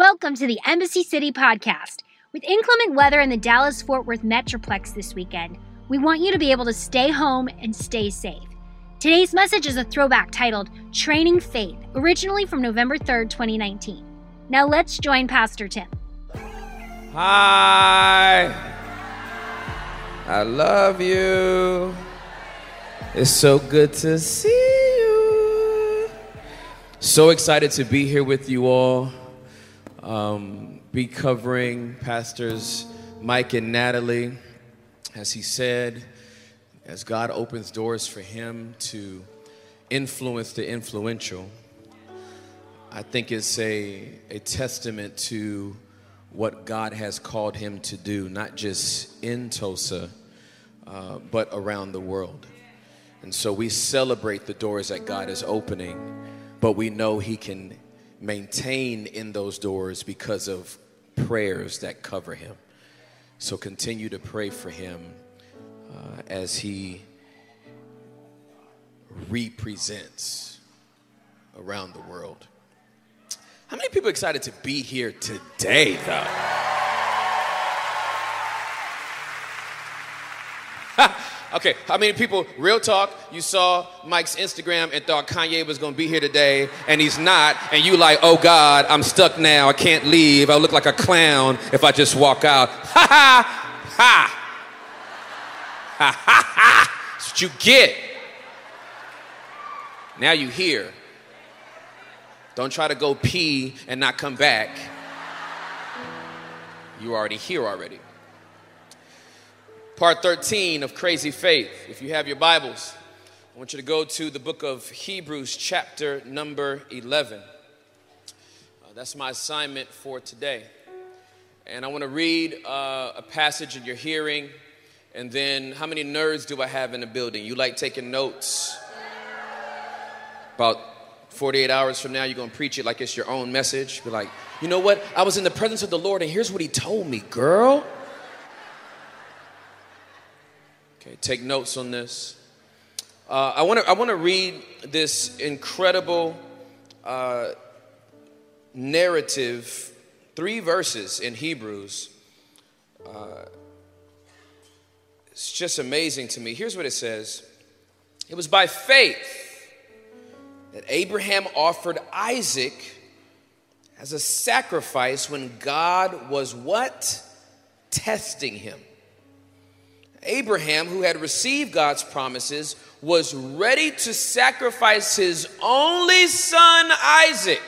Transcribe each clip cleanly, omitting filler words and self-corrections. Welcome to the Embassy City Podcast. With inclement weather in the Dallas-Fort Worth Metroplex this weekend, we want you to be able to stay home and stay safe. Today's message is a throwback titled, Training Faith, originally from November 3rd, 2019. Now let's join Pastor Tim. Hi. I love you. It's so good to see you. So excited to be here with you all. Be covering Pastors Mike and Natalie, as he said, as God opens doors for him to influence the influential. I think it's a testament to what God has called him to do, not just in Tulsa, but around the world. And so we celebrate the doors that God is opening, but we know he can maintain in those doors because of prayers that cover him. So continue to pray for him as he represents around the world. How many people are excited to be here today, though? Okay, how many people, real talk, you saw Mike's Instagram and thought Kanye was going to be here today, and he's not, and you like, oh God, I'm stuck now, I can't leave, I look like a clown if I just walk out. Ha ha ha! Ha ha ha! That's what you get. Now you here. Don't try to go pee and not come back. You already here already. Part 13 of Crazy Faith. If you have your Bibles, I want you to go to the book of Hebrews, chapter number 11. That's my assignment for today. And I want to read a passage in your hearing. And then, how many nerds do I have in the building? You like taking notes? About 48 hours from now, you're going to preach it like it's your own message. Be like, you know what? I was in the presence of the Lord, and here's what he told me, girl. Okay, take notes on this. I want to read this incredible narrative, 3 verses in Hebrews. It's just amazing to me. Here's what it says. It was by faith that Abraham offered Isaac as a sacrifice when God was what? Testing him. Abraham, who had received God's promises, was ready to sacrifice his only son, Isaac,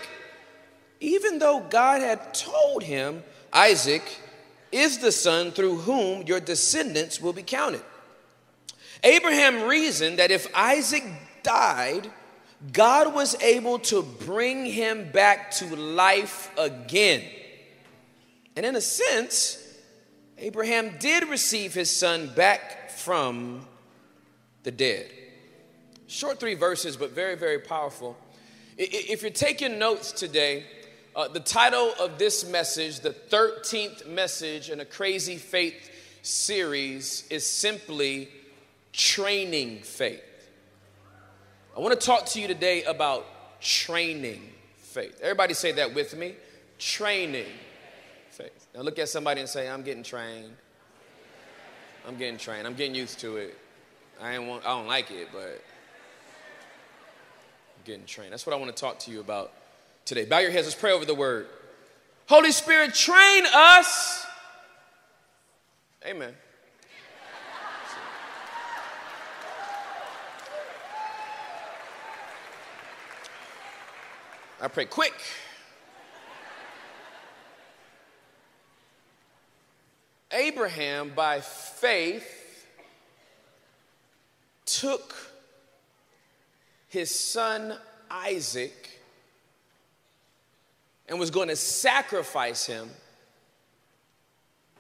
even though God had told him, Isaac is the son through whom your descendants will be counted. Abraham reasoned that if Isaac died, God was able to bring him back to life again. And in a sense, Abraham did receive his son back from the dead. Short 3 verses, but very, very powerful. If you're taking notes today, the title of this message, the 13th message in a Crazy Faith series, is simply Training Faith. I want to talk to you today about training faith. Everybody say that with me. Training faith. Now look at somebody and say, I'm getting trained. I'm getting trained. I'm getting used to it. I don't like it, but I'm getting trained. That's what I want to talk to you about today. Bow your heads. Let's pray over the word. Holy Spirit, train us. Amen. I pray quick. Abraham, by faith, took his son Isaac and was going to sacrifice him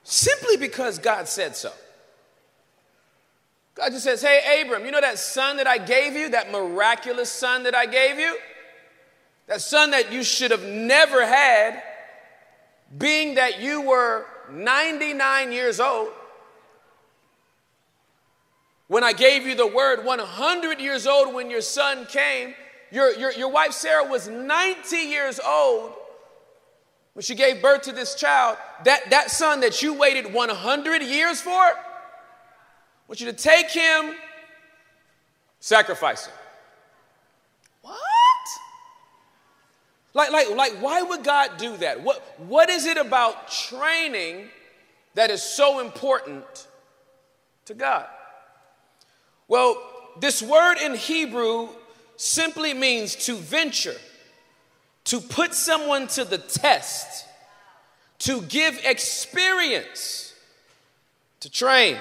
simply because God said so. God just says, hey, Abram, you know that son that I gave you, that miraculous son that I gave you? That son that you should have never had, being that you were 99 years old. When I gave you the word, 100 years old when your son came, your wife Sarah was 90 years old When she gave birth to this child, that son that you waited 100 years for, I want you to take him, sacrifice him. What? Like, why would God do that? What is it about training that is so important to God? Well, this word in Hebrew simply means to venture, to put someone to the test, to give experience, to train,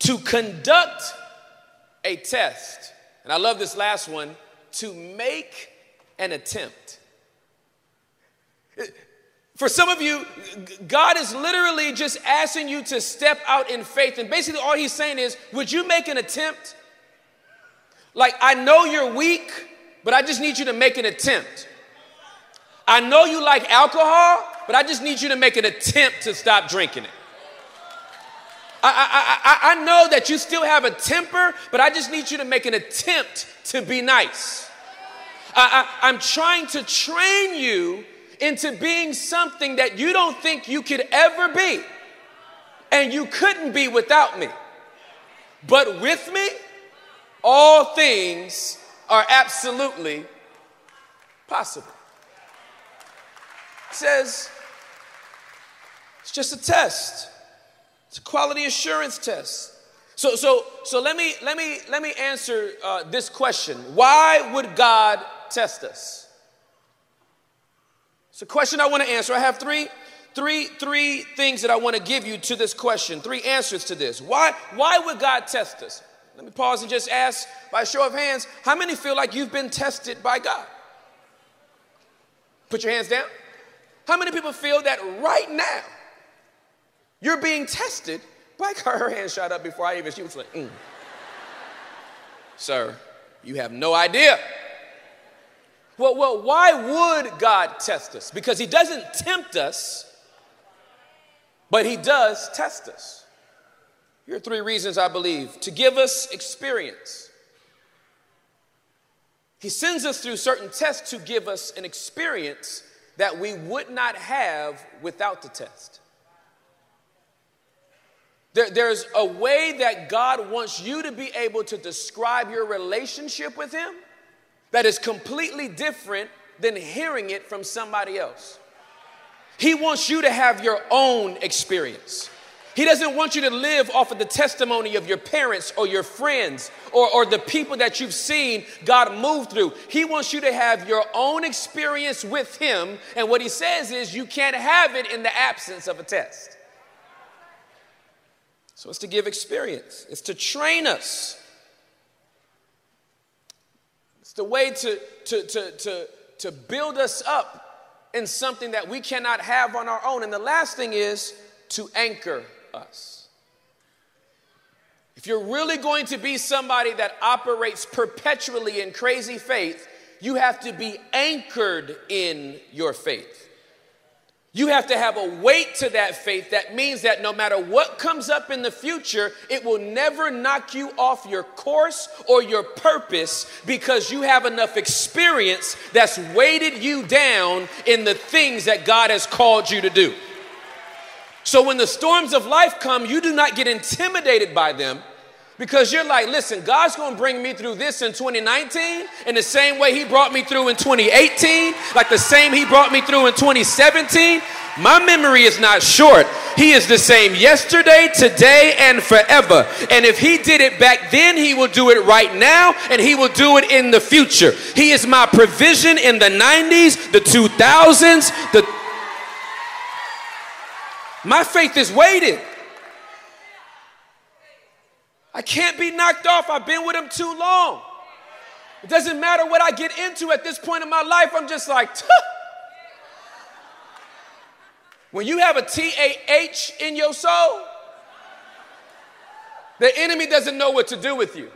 to conduct a test. And I love this last one, to make an attempt. For some of you, God is literally just asking you to step out in faith. And basically all he's saying is, would you make an attempt? Like, I know you're weak, but I just need you to make an attempt. I know you like alcohol, but I just need you to make an attempt to stop drinking it. I know that you still have a temper, but I just need you to make an attempt to be nice. I'm trying to train you into being something that you don't think you could ever be, and you couldn't be without me. But with me, all things are absolutely possible. It says it's just a test. It's a quality assurance test. So let me answer this question: why would God test us? It's a question I want to answer. I have three things that I want to give you to this question. Three answers to this. Why would God test us? Let me pause and just ask by a show of hands, how many feel like you've been tested by God? Put your hands down. How many people feel that right now you're being tested by God? Her hand shot up before I even, she was like, Sir, you have no idea. Well, why would God test us? Because he doesn't tempt us, but he does test us. Here are three reasons, I believe. To give us experience. He sends us through certain tests to give us an experience that we would not have without the test. There's a way that God wants you to be able to describe your relationship with him that is completely different than hearing it from somebody else. He wants you to have your own experience. He doesn't want you to live off of the testimony of your parents or your friends or the people that you've seen God move through. He wants you to have your own experience with him. And what he says is you can't have it in the absence of a test. So it's to give experience. It's to train us. It's the way to build us up in something that we cannot have on our own. And the last thing is to anchor us. If you're really going to be somebody that operates perpetually in crazy faith, you have to be anchored in your faith. You have to have a weight to that faith that means that no matter what comes up in the future, it will never knock you off your course or your purpose because you have enough experience that's weighted you down in the things that God has called you to do. So when the storms of life come, you do not get intimidated by them because you're like, listen, God's going to bring me through this in 2019 in the same way he brought me through in 2018, like the same he brought me through in 2017. My memory is not short. He is the same yesterday, today, and forever. And if he did it back then, he will do it right now, and he will do it in the future. He is my provision in the 90s, the 2000s, My faith is weighted. I can't be knocked off. I've been with him too long. It doesn't matter what I get into at this point in my life. I'm just like, When you have a TAH in your soul, the enemy doesn't know what to do with you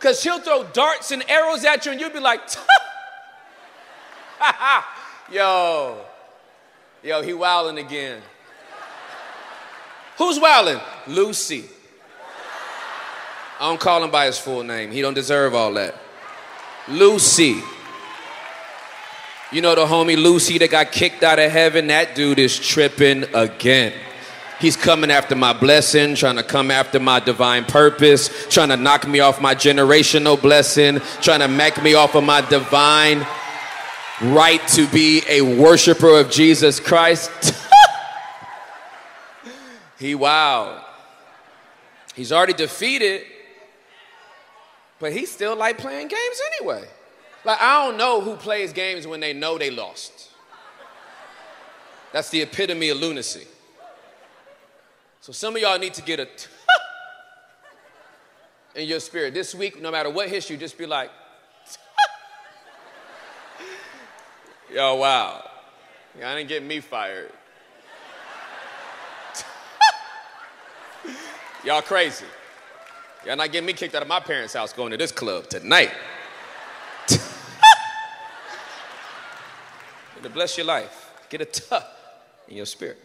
because he'll throw darts and arrows at you and you'll be like, Yo, he wilding again. Who's wildin'? Lucy. I don't call him by his full name. He don't deserve all that. Lucy. You know the homie Lucy that got kicked out of heaven? That dude is tripping again. He's coming after my blessing, trying to come after my divine purpose, trying to knock me off my generational blessing, trying to make me off of my divine right to be a worshiper of Jesus Christ. He wow. He's already defeated, but he still like playing games anyway. Like, I don't know who plays games when they know they lost. That's the epitome of lunacy. So some of y'all need to get a in your spirit. This week, no matter what hits you, just be like, yo, wow. Y'all didn't get me fired. Y'all crazy. Y'all not getting me kicked out of my parents' house going to this club tonight. It'll bless your life. Get a tuh in your spirit.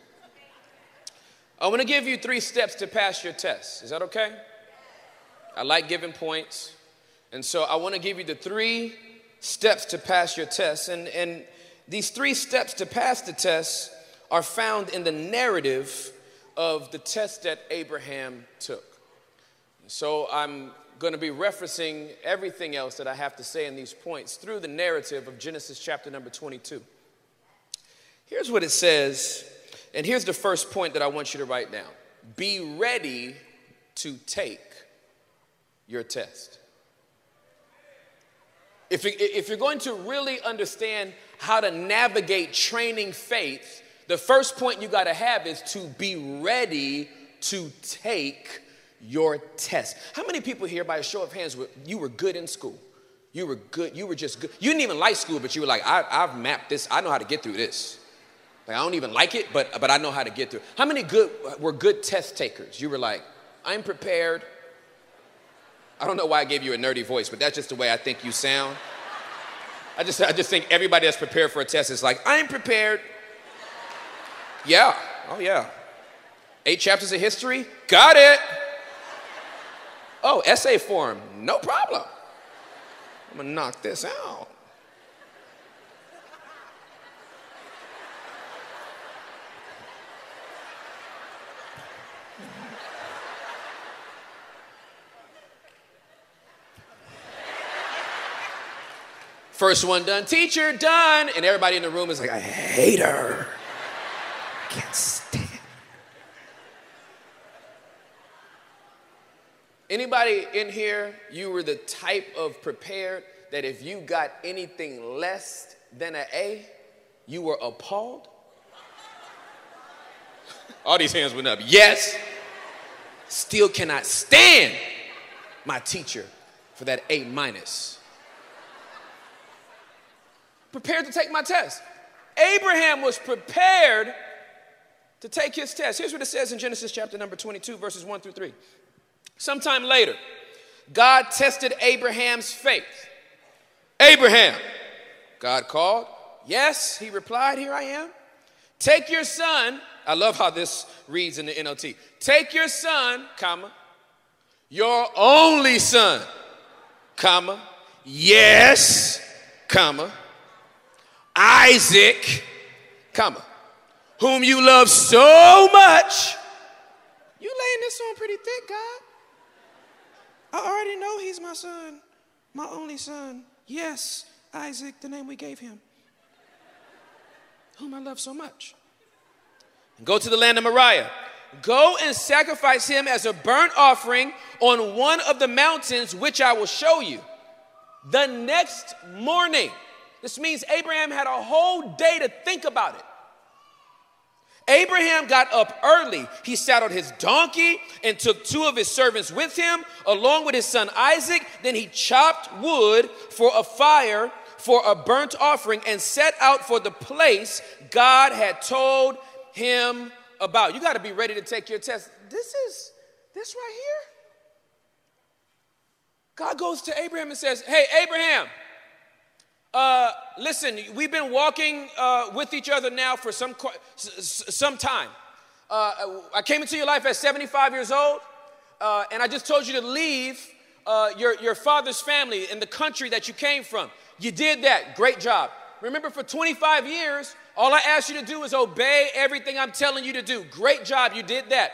I want to give you 3 steps to pass your test. Is that okay? I like giving points. And so I want to give you the 3 steps to pass your test. And these 3 steps to pass the test are found in the narrative of the test that Abraham took. So I'm going to be referencing everything else that I have to say in these points through the narrative of Genesis chapter number 22. Here's what it says, and here's the first point that I want you to write down. Be ready to take your test. If you're going to really understand how to navigate training faith, the first point you got to have is to be ready to take your test. How many people here, by a show of hands, you were good in school? You were good. You were just good. You didn't even like school, but you were like, I've mapped this. I know how to get through this. Like, I don't even like it, but I know how to get through it. How many were good test takers? You were like, I'm prepared. I don't know why I gave you a nerdy voice, but that's just the way I think you sound. I just think everybody that's prepared for a test is like, I'm prepared. Yeah. Oh, yeah. 8 chapters of history? Got it. Oh, essay form. No problem. I'm going to knock this out. First one done. Teacher, done. And everybody in the room is like, I hate her. Can't stand. Anybody in here, you were the type of prepared that if you got anything less than an A, you were appalled? All these hands went up. Yes. Still cannot stand my teacher for that A-. Prepared to take my test. Abraham was prepared to take his test. Here's what it says in Genesis chapter number 22, verses 1 through 3. Sometime later, God tested Abraham's faith. Abraham, God called. Yes, he replied, here I am. Take your son. I love how this reads in the NLT. Take your son, comma, your only son, comma, yes, comma, Isaac, comma, whom you love so much. You laying this on pretty thick, God. I already know he's my son, my only son. Yes, Isaac, the name we gave him, whom I love so much. And go to the land of Moriah. Go and sacrifice him as a burnt offering on one of the mountains, which I will show you. The next morning. This means Abraham had a whole day to think about it. Abraham got up early. He saddled his donkey and took 2 of his servants with him, along with his son Isaac. Then he chopped wood for a fire for a burnt offering and set out for the place God had told him about. You got to be ready to take your test. This right here. God goes to Abraham and says, hey, Abraham, listen, we've been walking with each other now for some time. I came into your life at 75 years old, and I just told you to leave your father's family and the country that you came from. You did that. Great job. Remember, for 25 years, all I asked you to do is obey everything I'm telling you to do. Great job, you did that.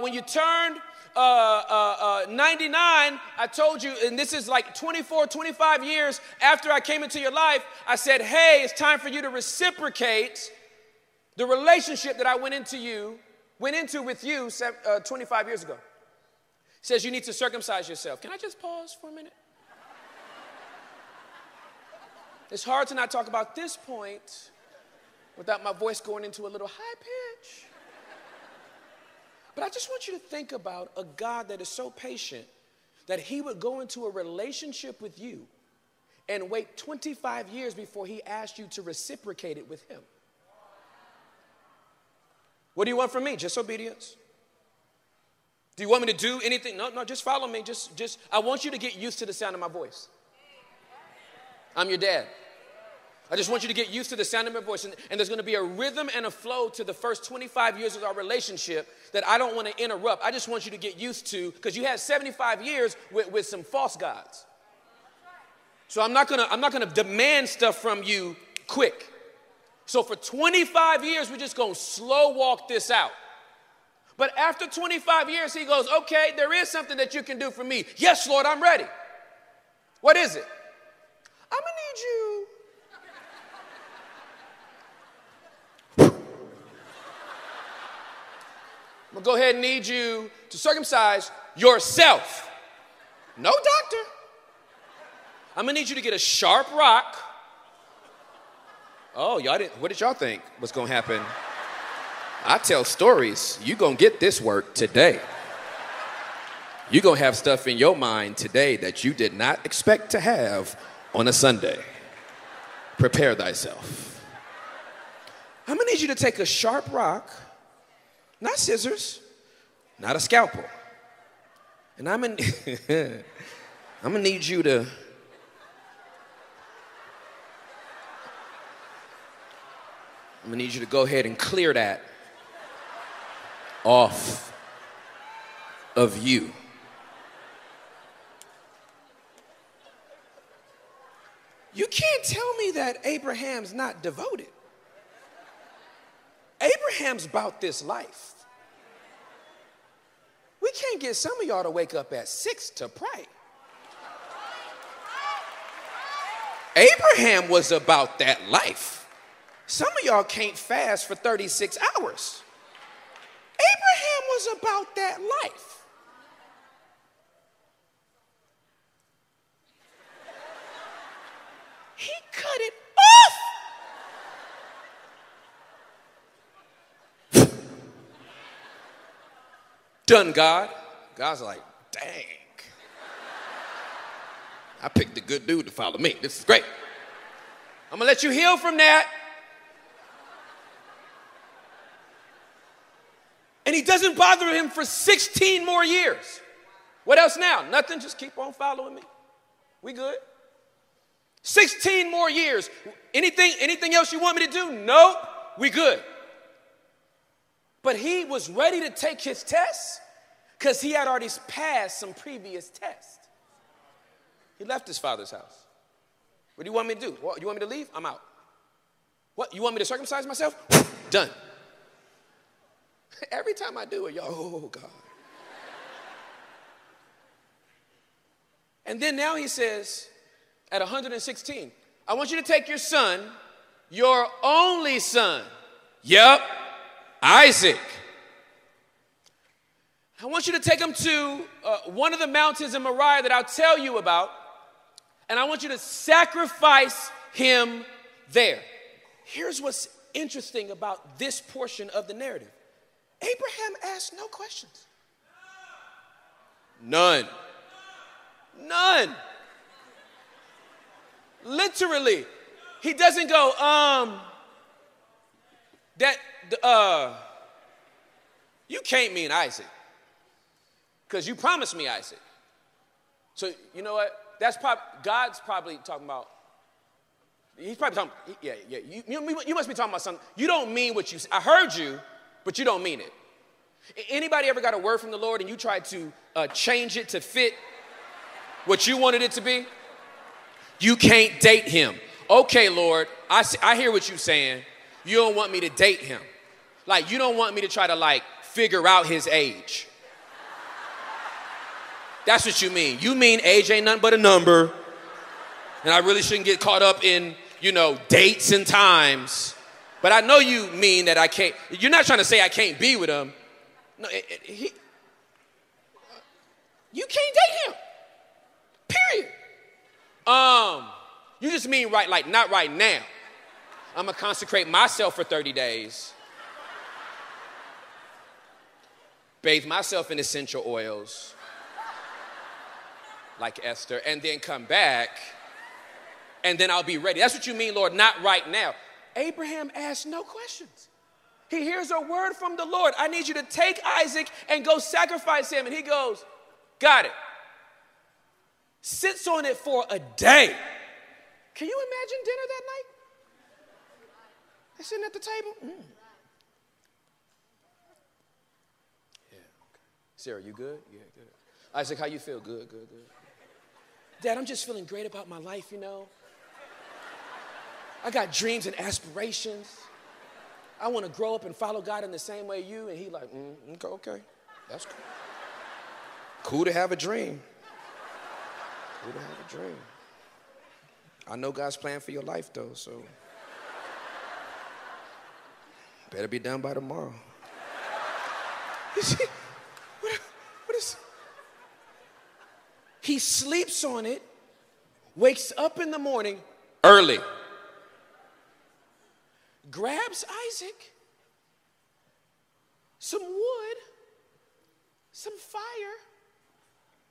When you turned 99, I told you, and this is like 24, 25 years after I came into your life, I said, hey, it's time for you to reciprocate the relationship that I went into with you 25 years ago. It says you need to circumcise yourself. Can I just pause for a minute? It's hard to not talk about this point without my voice going into a little high pitch. But I just want you to think about a God that is so patient that he would go into a relationship with you and wait 25 years before he asked you to reciprocate it with him. What do you want from me? Just obedience. Do you want me to do anything? No, just follow me. Just. I want you to get used to the sound of my voice. I'm your dad. I just want you to get used to the sound of my voice. And there's going to be a rhythm and a flow to the first 25 years of our relationship that I don't want to interrupt. I just want you to get used to, because you had 75 years with some false gods. So I'm not going to demand stuff from you quick. So for 25 years, we're just going to slow walk this out. But after 25 years, he goes, okay, there is something that you can do for me. Yes, Lord, I'm ready. What is it? I'm going to need you. I'm going to go ahead and need you to circumcise yourself. No doctor. I'm going to need you to get a sharp rock. Oh, y'all didn't. What did y'all think was going to happen? I tell stories. You're going to get this work today. You're going to have stuff in your mind today that you did not expect to have on a Sunday. Prepare thyself. I'm going to need you to take a sharp rock. Not scissors, not a scalpel. And I'm gonna need you to. I'm gonna need you to go ahead and clear that off of you. You can't tell me that Abraham's not devoted. Abraham's about this life. We can't get some of y'all to wake up at 6 to pray. Abraham was about that life. Some of y'all can't fast for 36 hours. Abraham was about that life. He cut it off. Done, God. God's like, dang. I picked a good dude to follow me. This is great. I'm going to let you heal from that. And he doesn't bother him for 16 more years. What else now? Nothing. Just keep on following me. We good? 16 more years. Anything else you want me to do? Nope. We good. But he was ready to take his test because he had already passed some previous tests. He left his father's house. What do you want me to do? What, you want me to leave? I'm out. What, you want me to circumcise myself? Done. Every time I do it, y'all, oh, God. And then now he says, at 116, I want you to take your son, your only son. Yep. Isaac. I want you to take him to one of the mountains in Moriah that I'll tell you about, and I want you to sacrifice him there. Here's what's interesting about this portion of the narrative. Abraham asked no questions. None. Literally. He doesn't go, you can't mean Isaac because you promised me Isaac. So you know what? God's probably talking about. He's probably talking. Yeah. You must be talking about something. You don't mean what you. I heard you, but you don't mean it. Anybody ever got a word from the Lord and you tried to change it to fit what you wanted it to be? You can't date him. Okay, Lord, I hear what you're saying. You don't want me to date him. Like, you don't want me to try to, like, figure out his age. That's what you mean. You mean age ain't nothing but a number. And I really shouldn't get caught up in, you know, dates and times. But I know you mean that I can't. You're not trying to say I can't be with him. No, you can't date him. Period. You just mean right, like not right now. I'm going to consecrate myself for 30 days. Bathe myself in essential oils. Like Esther, and then come back, and then I'll be ready. That's what you mean, Lord, not right now. Abraham asked no questions. He hears a word from the Lord. I need you to take Isaac and go sacrifice him. And he goes, got it. Sits on it for a day. Can you imagine dinner that night? They're sitting at the table. Yeah. Okay. Sarah, you good? Yeah, good. Isaac, how you feel? Good, good, good. Dad, I'm just feeling great about my life, you know. I got dreams and aspirations. I want to grow up and follow God in the same way you. And he like, okay, that's cool. Cool to have a dream. Cool to have a dream. I know God's plan for your life, though, so. Better be done by tomorrow. What is... He sleeps on it, wakes up in the morning early, grabs Isaac, some wood, some fire,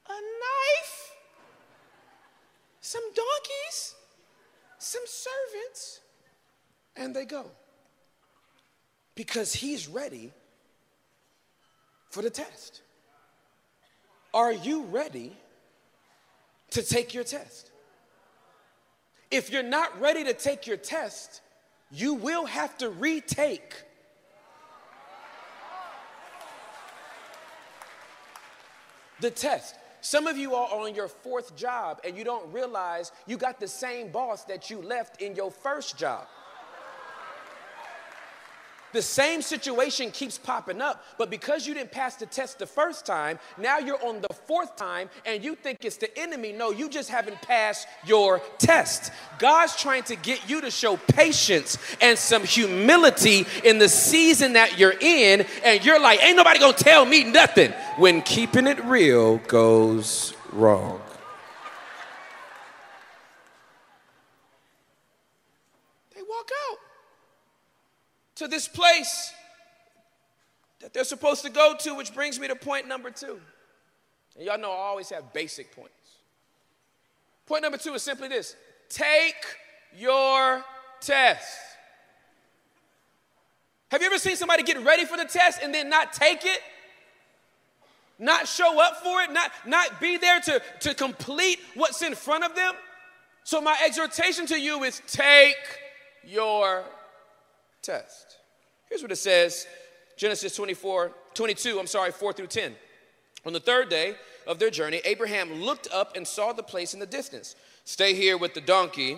a knife, some donkeys, some servants, and they go. Because he's ready for the test. Are you ready to take your test? If you're not ready to take your test, you will have to retake. The test. Some of you are on your fourth job and you don't realize you got the same boss that you left in your first job. The same situation keeps popping up, but because you didn't pass the test the first time, now you're on the fourth time and you think it's the enemy. No, you just haven't passed your test. God's trying to get you to show patience and some humility in the season that you're in, and you're like, ain't nobody gonna tell me nothing when keeping it real goes wrong. They walk out to this place that they're supposed to go to, which brings me to point number two. And y'all know I always have basic points. Point number two is simply this: take your test. Have you ever seen somebody get ready for the test and then not take it? Not show up for it? Not be there to complete what's in front of them? So my exhortation to you is take your test. Here's what it says, Genesis 4 through 10. On the third day of their journey, Abraham looked up and saw the place in the distance. Stay here with the donkey,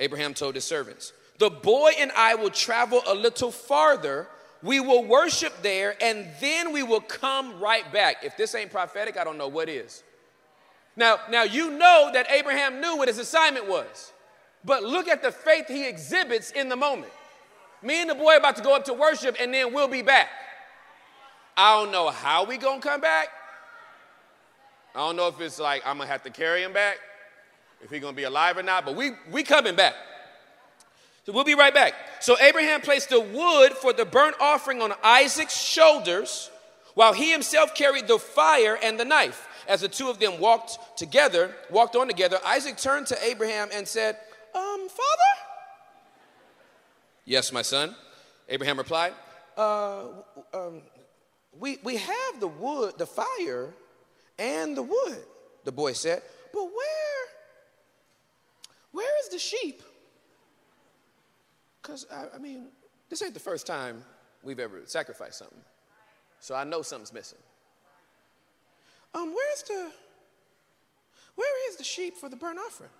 Abraham told his servants. The boy and I will travel a little farther. We will worship there, and then we will come right back. If this ain't prophetic, I don't know what is. Now you know that Abraham knew what his assignment was, but look at the faith he exhibits in the moment. Me and the boy about to go up to worship, and then we'll be back. I don't know how we gonna come back. I don't know if it's like I'm gonna have to carry him back, if he's gonna be alive or not, but we coming back. So we'll be right back. So Abraham placed the wood for the burnt offering on Isaac's shoulders, while he himself carried the fire and the knife. As the two of them walked on together, Isaac turned to Abraham and said, Father? Yes, my son, Abraham replied. We have the wood, the fire, and the wood, the boy said. But where is the sheep? Because, I mean, this ain't the first time we've ever sacrificed something. So I know something's missing. Where is the sheep for the burnt offering?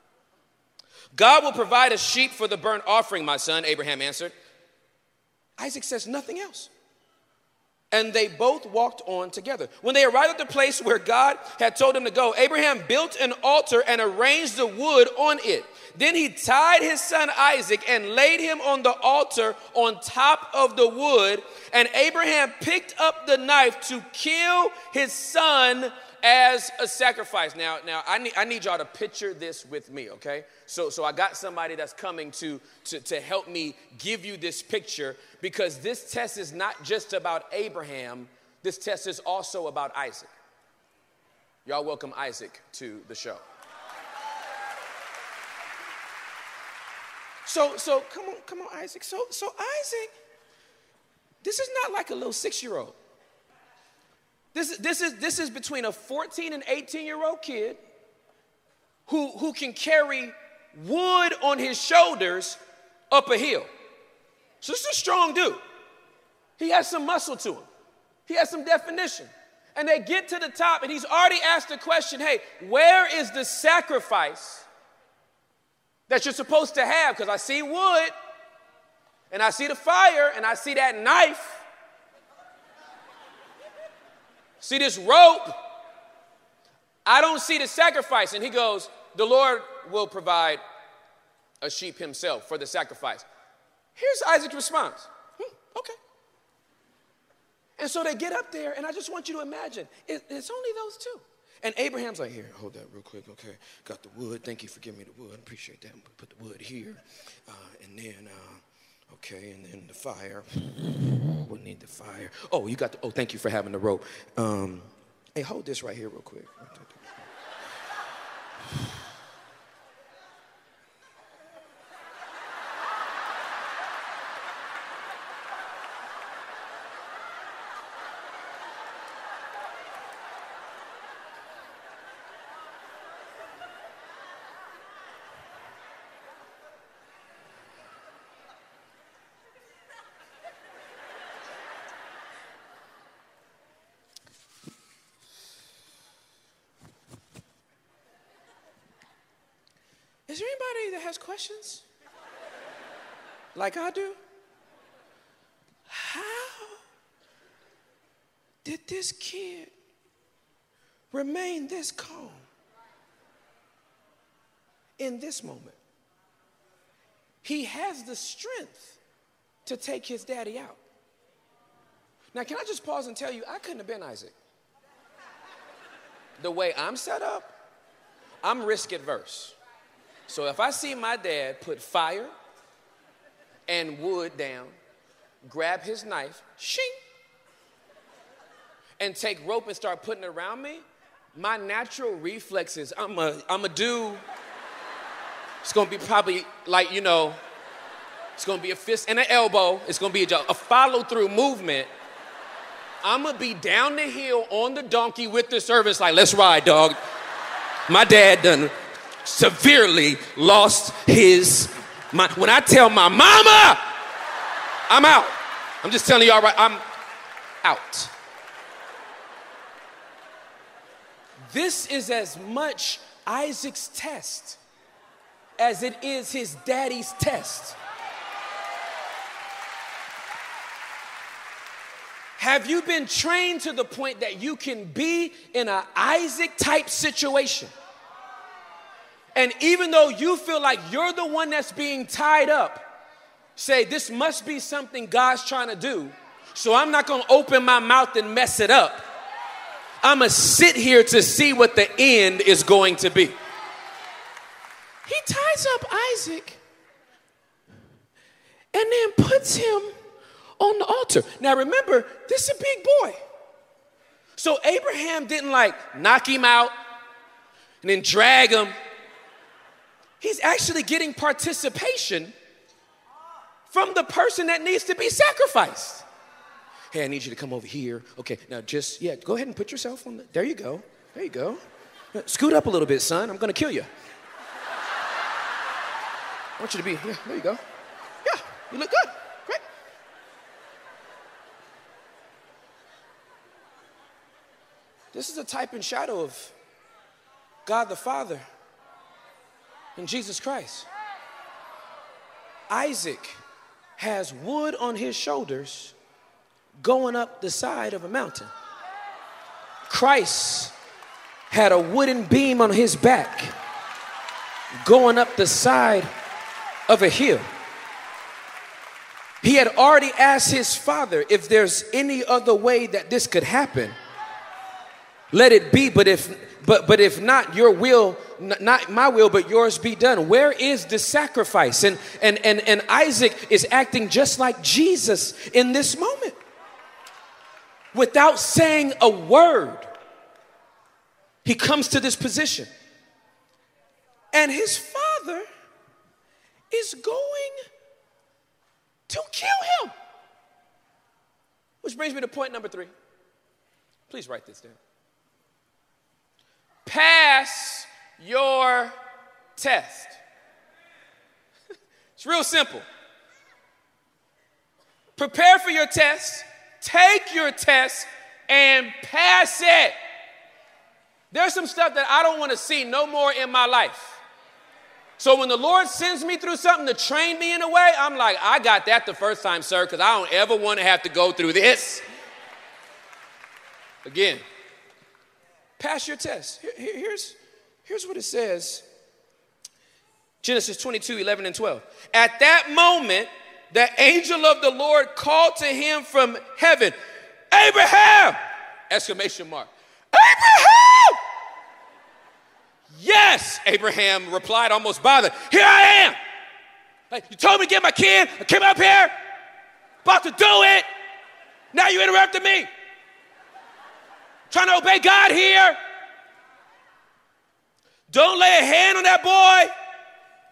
God will provide a sheep for the burnt offering, my son, Abraham answered. Isaac says nothing else. And they both walked on together. When they arrived at the place where God had told him to go, Abraham built an altar and arranged the wood on it. Then he tied his son Isaac and laid him on the altar on top of the wood. And Abraham picked up the knife to kill his son as a sacrifice. Now I need y'all to picture this with me, okay? So I got somebody that's coming to help me give you this picture, because this test is not just about Abraham. This test is also about Isaac. Y'all welcome Isaac to the show. So come on, Isaac. So Isaac, this is not like a little 6-year-old. This is between a 14 and 18-year-old kid who can carry wood on his shoulders up a hill. So this is a strong dude. He has some muscle to him. He has some definition. And they get to the top, and he's already asked the question, hey, where is the sacrifice that you're supposed to have? Because I see wood, and I see the fire, and I see that knife. See this rope? I don't see the sacrifice. And he goes, the Lord will provide a sheep himself for the sacrifice. Here's Isaac's response. Okay. And so they get up there, and I just want you to imagine, it's only those two. And Abraham's like, here, hold that real quick, okay. Got the wood. Thank you for giving me the wood. I appreciate that. Put the wood here. And then the fire. We'll need the fire. Oh, you got the, thank you for having the rope. Hey, hold this right here real quick. Is there anybody that has questions? Like I do? How did this kid remain this calm in this moment? He has the strength to take his daddy out. Now, can I just pause and tell you, I couldn't have been Isaac. The way I'm set up, I'm risk adverse. So if I see my dad put fire and wood down, grab his knife, shing, and take rope and start putting it around me, my natural reflexes, I'm a dude. It's going to be probably like, it's going to be a fist and an elbow. It's going to be a follow-through movement. I'm going to be down the hill on the donkey with the servants like, let's ride, dog. My dad done severely lost his mind. When I tell my mama, I'm out. I'm just telling y'all right, I'm out. This is as much Isaac's test as it is his daddy's test. Have you been trained to the point that you can be in an Isaac-type situation? And even though you feel like you're the one that's being tied up, say, this must be something God's trying to do, so I'm not going to open my mouth and mess it up. I'm going to sit here to see what the end is going to be. He ties up Isaac and then puts him on the altar. Now remember, this is a big boy. So Abraham didn't knock him out and then drag him. He's actually getting participation from the person that needs to be sacrificed. Hey, I need you to come over here. Okay, now go ahead and put yourself on the, there you go. There you go. Now, scoot up a little bit, son. I'm going to kill you. I want you to be, yeah, there you go. Yeah, you look good. Great. This is a type and shadow of God the Father in Jesus Christ. Isaac has wood on his shoulders going up the side of a mountain. Christ had a wooden beam on his back going up the side of a hill. He had already asked his father if there's any other way that this could happen. Let it be, but if not, your will, not my will, but yours be done. Where is the sacrifice? And Isaac is acting just like Jesus in this moment. Without saying a word, he comes to this position. And his father is going to kill him. Which brings me to point number 3. Please write this down. Pass your test. It's real simple. Prepare for your test, take your test, and pass it. There's some stuff that I don't want to see no more in my life. So when the Lord sends me through something to train me in a way, I'm like, I got that the first time, sir, because I don't ever want to have to go through this again. Pass your test. Here's what it says. Genesis 22:11-12. At that moment, the angel of the Lord called to him from heaven, Abraham! Exclamation mark. Abraham! Yes, Abraham replied, almost bothered. Here I am. Like, you told me to get my kid. I came up here, about to do it. Now you interrupted me. Trying to obey God here. Don't lay a hand on that boy.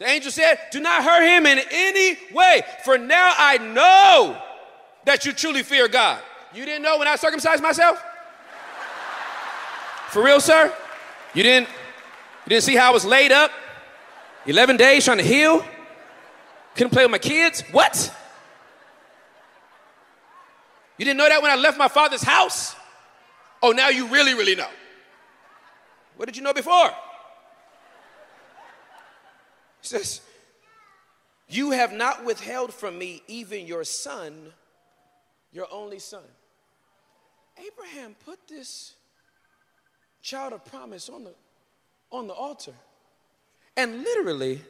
The angel said, do not hurt him in any way. For now I know that you truly fear God. You didn't know when I circumcised myself? For real, sir? You didn't see how I was laid up? 11 days trying to heal? Couldn't play with my kids? What? You didn't know that when I left my father's house? Oh, now you really, really know. What did you know before? He says, you have not withheld from me even your son, your only son. Abraham put this child of promise on the altar. And literally,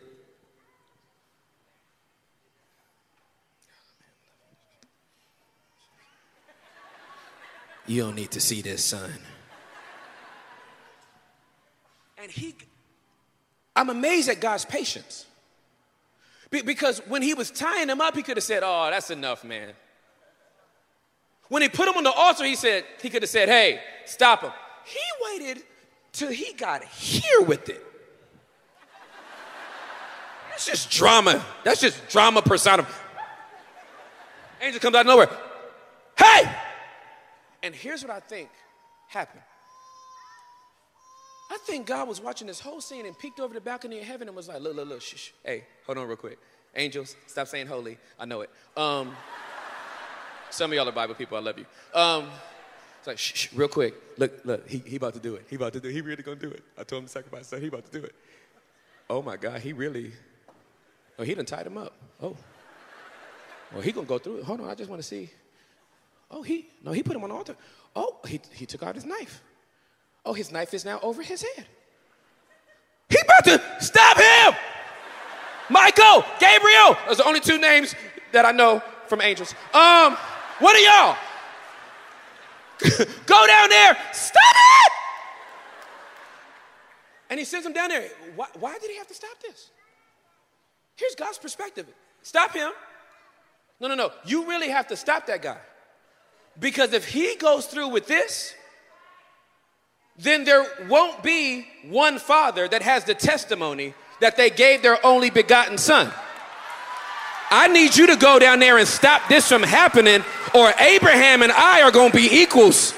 you don't need to see this, son. And I'm amazed at God's patience. Because when he was tying him up, he could have said, oh, that's enough, man. When he put him on the altar, he could have said, hey, stop him. He waited till he got here with it. That's just drama. That's just drama persona. Angel comes out of nowhere. Hey! And here's what I think happened. I think God was watching this whole scene and peeked over the balcony of heaven and was like, look, shh. Hey, hold on real quick. Angels, stop saying holy. I know it. Some of y'all are Bible people. I love you. It's like, shh, real quick. Look, he about to do it. He really gonna do it. I told him to sacrifice, so he about to do it. Oh my God, he done tied him up. Oh, well, he gonna go through it. Hold on, I just wanna see. Oh, he put him on the altar. Oh, he took out his knife. Oh, his knife is now over his head. He about to stop him. Michael, Gabriel. Those are the only two names that I know from angels. What are y'all? Go down there, stop it. And he sends him down there. Why did he have to stop this? Here's God's perspective. Stop him. No. You really have to stop that guy. Because if he goes through with this, then there won't be one father that has the testimony that they gave their only begotten son. I need you to go down there and stop this from happening, or Abraham and I are going to be equals.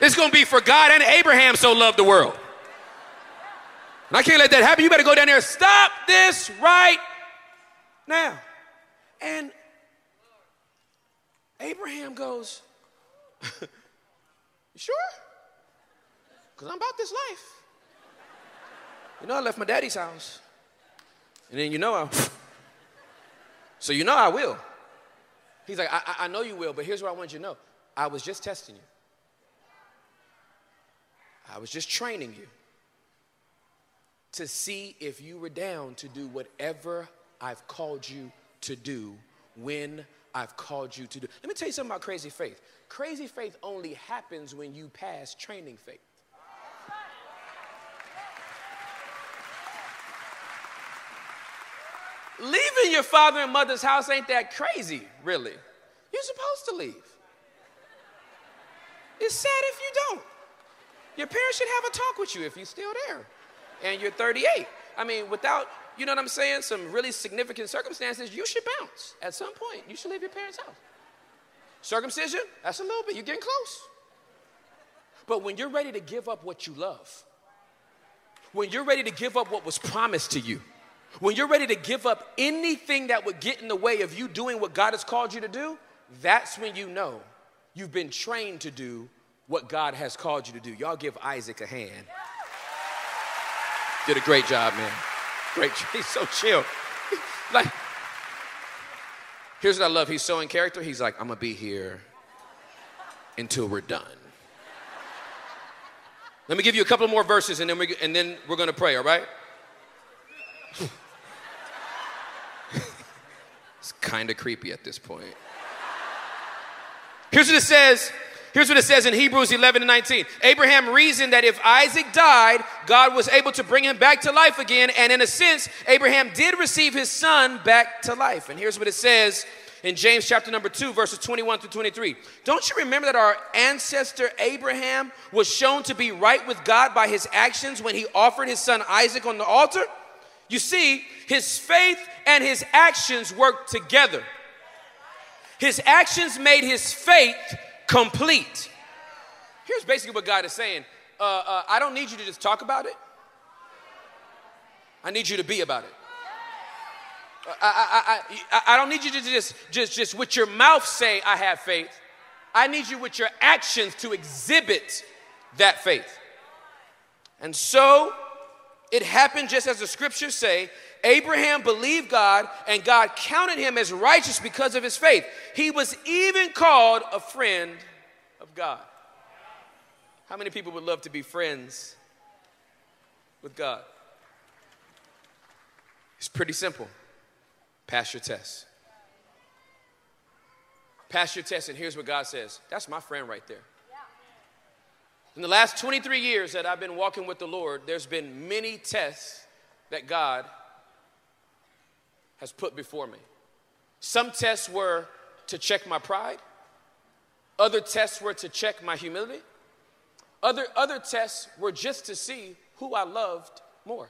It's going to be for God and Abraham so loved the world. And I can't let that happen. You better go down there and stop this right now. And Abraham goes, you sure? Because I'm about this life. You know I left my daddy's house. And then you know I... So you know I will. He's like, I know you will, but here's what I want you to know. I was just testing you. I was just training you to see if you were down to do whatever I've called you to do when I've called you to do. Let me tell you something about crazy faith. Crazy faith only happens when you pass training faith. Leaving your father and mother's house ain't that crazy, really. You're supposed to leave. It's sad if you don't. Your parents should have a talk with you if you're still there and you're 38. I mean, without, you know what I'm saying, some really significant circumstances, you should bounce at some point. You should leave your parents' house. Circumcision, that's a little bit. You're getting close. But when you're ready to give up what you love, when you're ready to give up what was promised to you, when you're ready to give up anything that would get in the way of you doing what God has called you to do, that's when you know you've been trained to do what God has called you to do. Y'all give Isaac a hand. Did a great job, man. Great job. He's so chill. Like, here's what I love. He's so in character. He's like, I'm going to be here until we're done. Let me give you a couple more verses, and then we're going to pray, all right? It's kind of creepy at this point. Here's what it says. Here's what it says in Hebrews 11:19. Abraham reasoned that if Isaac died, God was able to bring him back to life again. And in a sense, Abraham did receive his son back to life. And here's what it says in James chapter number 2, verses 21 through 23. Don't you remember that our ancestor Abraham was shown to be right with God by his actions when he offered his son Isaac on the altar? You see, his faith and his actions worked together. His actions made his faith complete. Here's basically what God is saying. I don't need you to just talk about it. I need you to be about it. I don't need you to just with your mouth say, I have faith. I need you with your actions to exhibit that faith. And so it happened just as the scriptures say. Abraham believed God, and God counted him as righteous because of his faith. He was even called a friend of God. How many people would love to be friends with God? It's pretty simple. Pass your test. Pass your test, and here's what God says. That's my friend right there. In the last 23 years that I've been walking with the Lord, there's been many tests that God has put before me. Some tests were to check my pride. Other tests were to check my humility. Other tests were just to see who I loved more.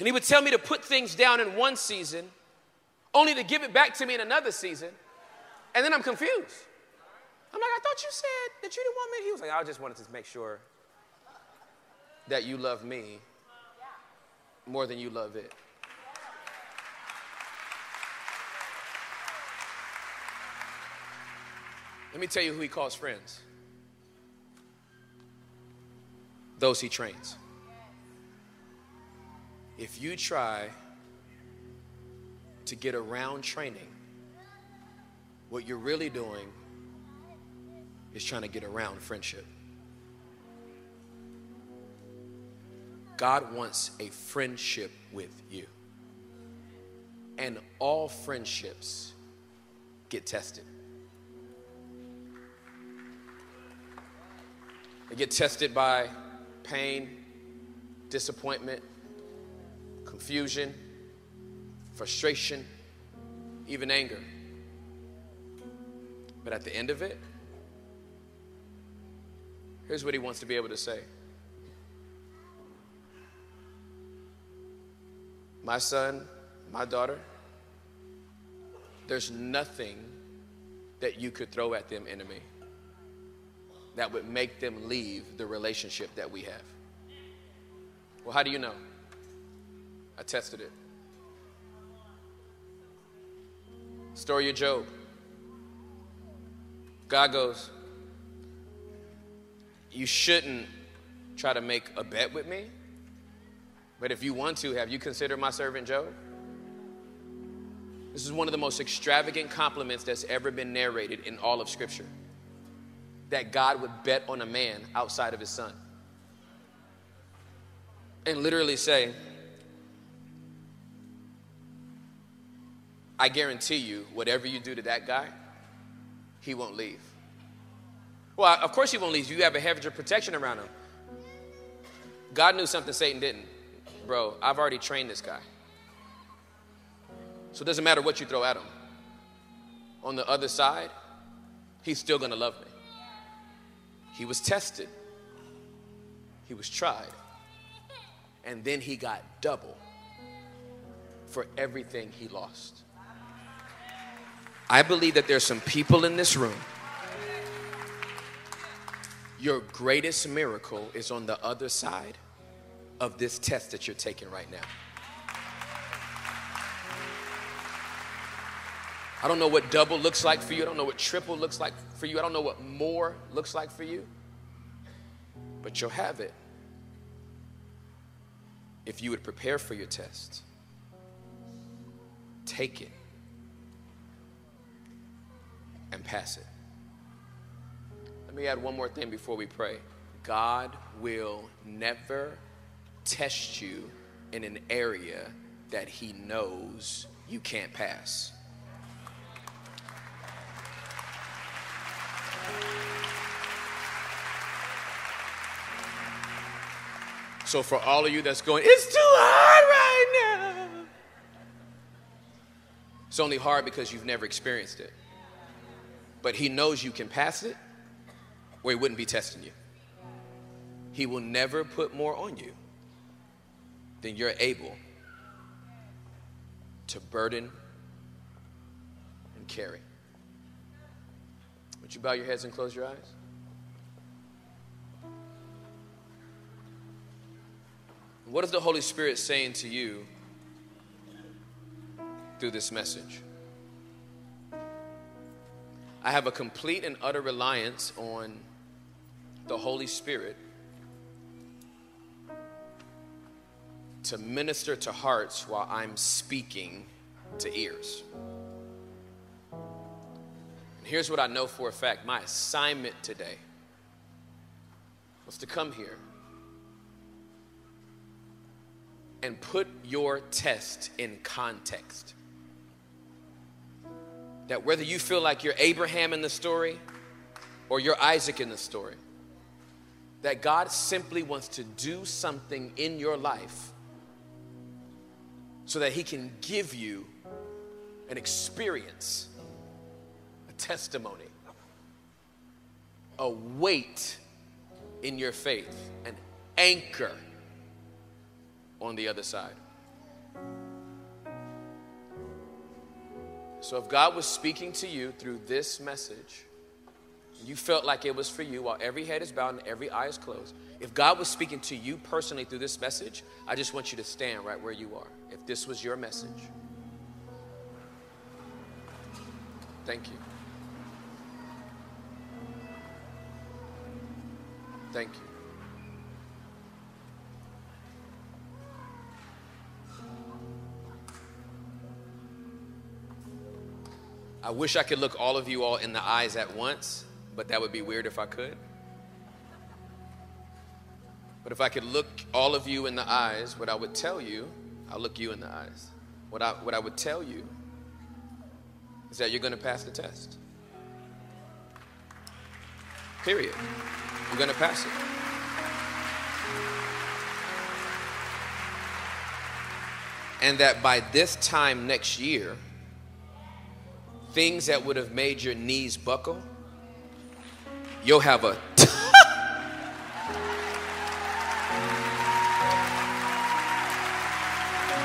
And he would tell me to put things down in one season, only to give it back to me in another season, and then I'm confused. I'm like, I thought you said that you didn't want me. He was like, I just wanted to make sure that you love me more than you love it. Let me tell you who he calls friends. Those he trains. If you try to get around training, what you're really doing is trying to get around friendship. God wants a friendship with you. And all friendships get tested. They get tested by pain, disappointment, confusion, frustration, even anger. But at the end of it, here's what he wants to be able to say. My son, my daughter, there's nothing that you could throw at them, enemy, that would make them leave the relationship that we have. Well, how do you know? I tested it. Story of Job. God goes, you shouldn't try to make a bet with me. But if you want to, have you considered my servant Job? This is one of the most extravagant compliments that's ever been narrated in all of Scripture. That God would bet on a man outside of his son. And literally say, I guarantee you, whatever you do to that guy, he won't leave. Well, of course he won't leave. You have a hedge of protection around him. God knew something Satan didn't. Bro, I've already trained this guy. So it doesn't matter what you throw at him. On the other side, he's still going to love me. He was tested. He was tried. And then he got double for everything he lost. I believe that there's some people in this room. Your greatest miracle is on the other side of this test that you're taking right now. I don't know what double looks like for you. I don't know what triple looks like for you. I don't know what more looks like for you. But you'll have it if you would prepare for your test. Take it and pass it. Let me add one more thing before we pray. God will never test you in an area that he knows you can't pass. So for all of you that's going, it's too hard right now. It's only hard because you've never experienced it. But he knows you can pass it, or he wouldn't be testing you. He will never put more on you than you're able to burden and carry. Would you bow your heads and close your eyes? What is the Holy Spirit saying to you through this message? I have a complete and utter reliance on the Holy Spirit to minister to hearts while I'm speaking to ears. And here's what I know for a fact. My assignment today was to come here and put your test in context. That whether you feel like you're Abraham in the story or you're Isaac in the story, that God simply wants to do something in your life so that he can give you an experience, a testimony, a weight in your faith, an anchor on the other side. So if God was speaking to you through this message, you felt like it was for you while every head is bowed and every eye is closed. If God was speaking to you personally through this message, I just want you to stand right where you are. If this was your message. Thank you. Thank you. I wish I could look all of you all in the eyes at once, but that would be weird if I could. But if I could look all of you in the eyes, what I would tell you, I'll look you in the eyes. What I would tell you is that you're going to pass the test. Period. You're going to pass it. And that by this time next year, things that would have made your knees buckle, you'll have a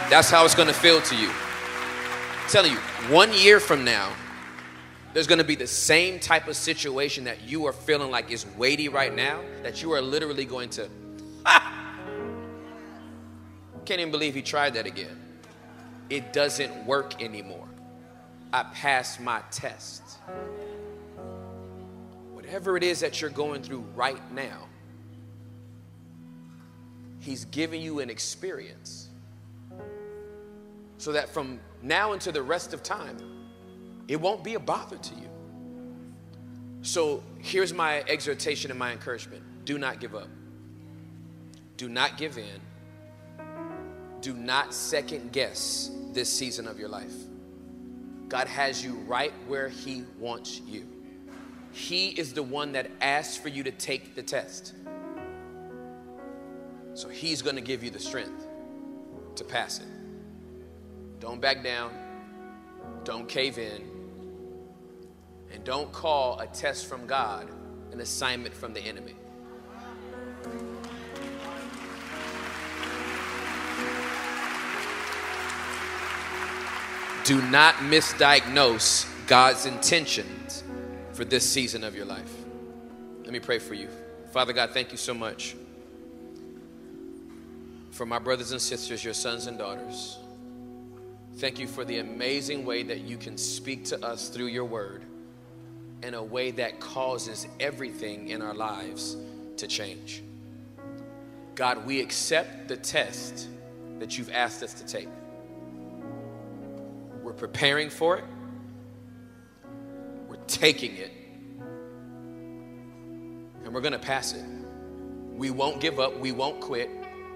That's how it's going to feel to you. I'm telling you, 1 year from now, there's going to be the same type of situation that you are feeling like is weighty right now, that you are literally going to, Can't even believe he tried that again. It doesn't work anymore. I passed my test. Whatever it is that you're going through right now, He's giving you an experience so that from now into the rest of time, it won't be a bother to you. So here's my exhortation and my encouragement. Do not give up. Do not give in. Do not second guess this season of your life. God has you right where He wants you. He is the one that asks for you to take the test. So He's going to give you the strength to pass it. Don't back down. Don't cave in. And don't call a test from God an assignment from the enemy. Do not misdiagnose God's intentions for this season of your life. Let me pray for you. Father God, thank you so much for my brothers and sisters, your sons and daughters. Thank you for the amazing way that you can speak to us through your word in a way that causes everything in our lives to change. God, we accept the test that you've asked us to take. We're preparing for it. We're taking it. And we're going to pass it. We won't give up. We won't quit.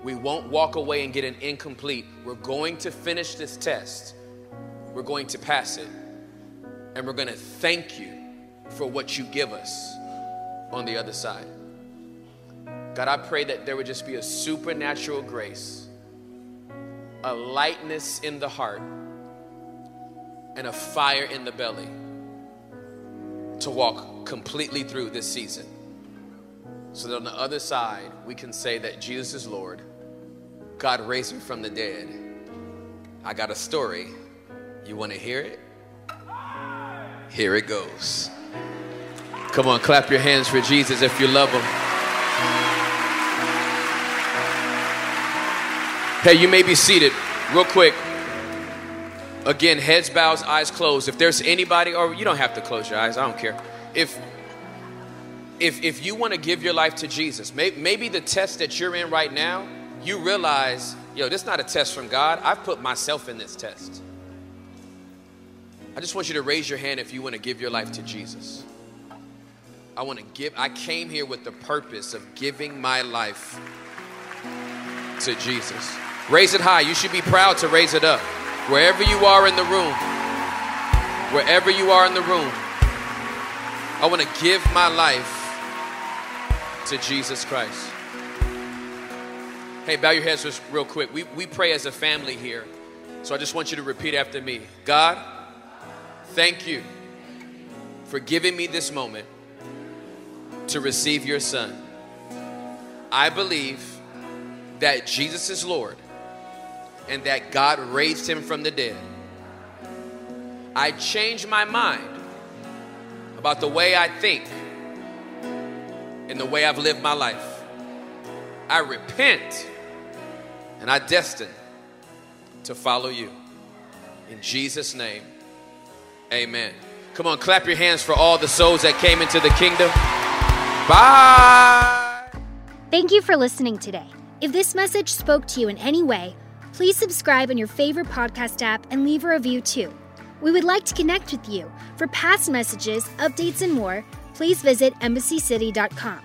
We won't walk away and get an incomplete. We're going to finish this test. We're going to pass it. And we're going to thank you for what you give us on the other side. God, I pray that there would just be a supernatural grace, a lightness in the heart, and a fire in the belly to walk completely through this season, so that on the other side, we can say that Jesus is Lord. God raised him from the dead. I got a story. You want to hear it? Here it goes. Come on, clap your hands for Jesus if you love him. Hey, you may be seated real quick. Again, heads bows, eyes closed. If there's anybody, or you don't have to close your eyes, I don't care. If you want to give your life to Jesus, maybe the test that you're in right now, you realize, yo, this is not a test from God. I've put myself in this test. I just want you to raise your hand if you want to give your life to Jesus. I came here with the purpose of giving my life to Jesus. Raise it high. You should be proud to raise it up. Wherever you are in the room, I want to give my life to Jesus Christ. Hey, bow your heads just real quick. We pray as a family here. So I just want you to repeat after me. God, thank you for giving me this moment to receive your son. I believe that Jesus is Lord and that God raised him from the dead. I changed my mind about the way I think and the way I've lived my life. I repent and I destined to follow you. In Jesus' name, amen. Come on, clap your hands for all the souls that came into the kingdom. Bye. Thank you for listening today. If this message spoke to you in any way, please subscribe on your favorite podcast app and leave a review too. We would like to connect with you. For past messages, updates, and more, please visit embassycity.com.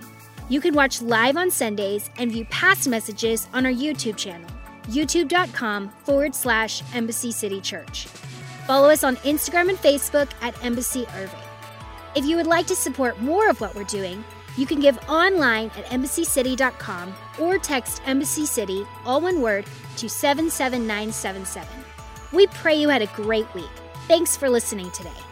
You can watch live on Sundays and view past messages on our YouTube channel, youtube.com/Embassy City Church. Follow us on Instagram and Facebook at Embassy Irving. If you would like to support more of what we're doing, you can give online at embassycity.com or text Embassy City, all one word, to 77977. We pray you had a great week. Thanks for listening today.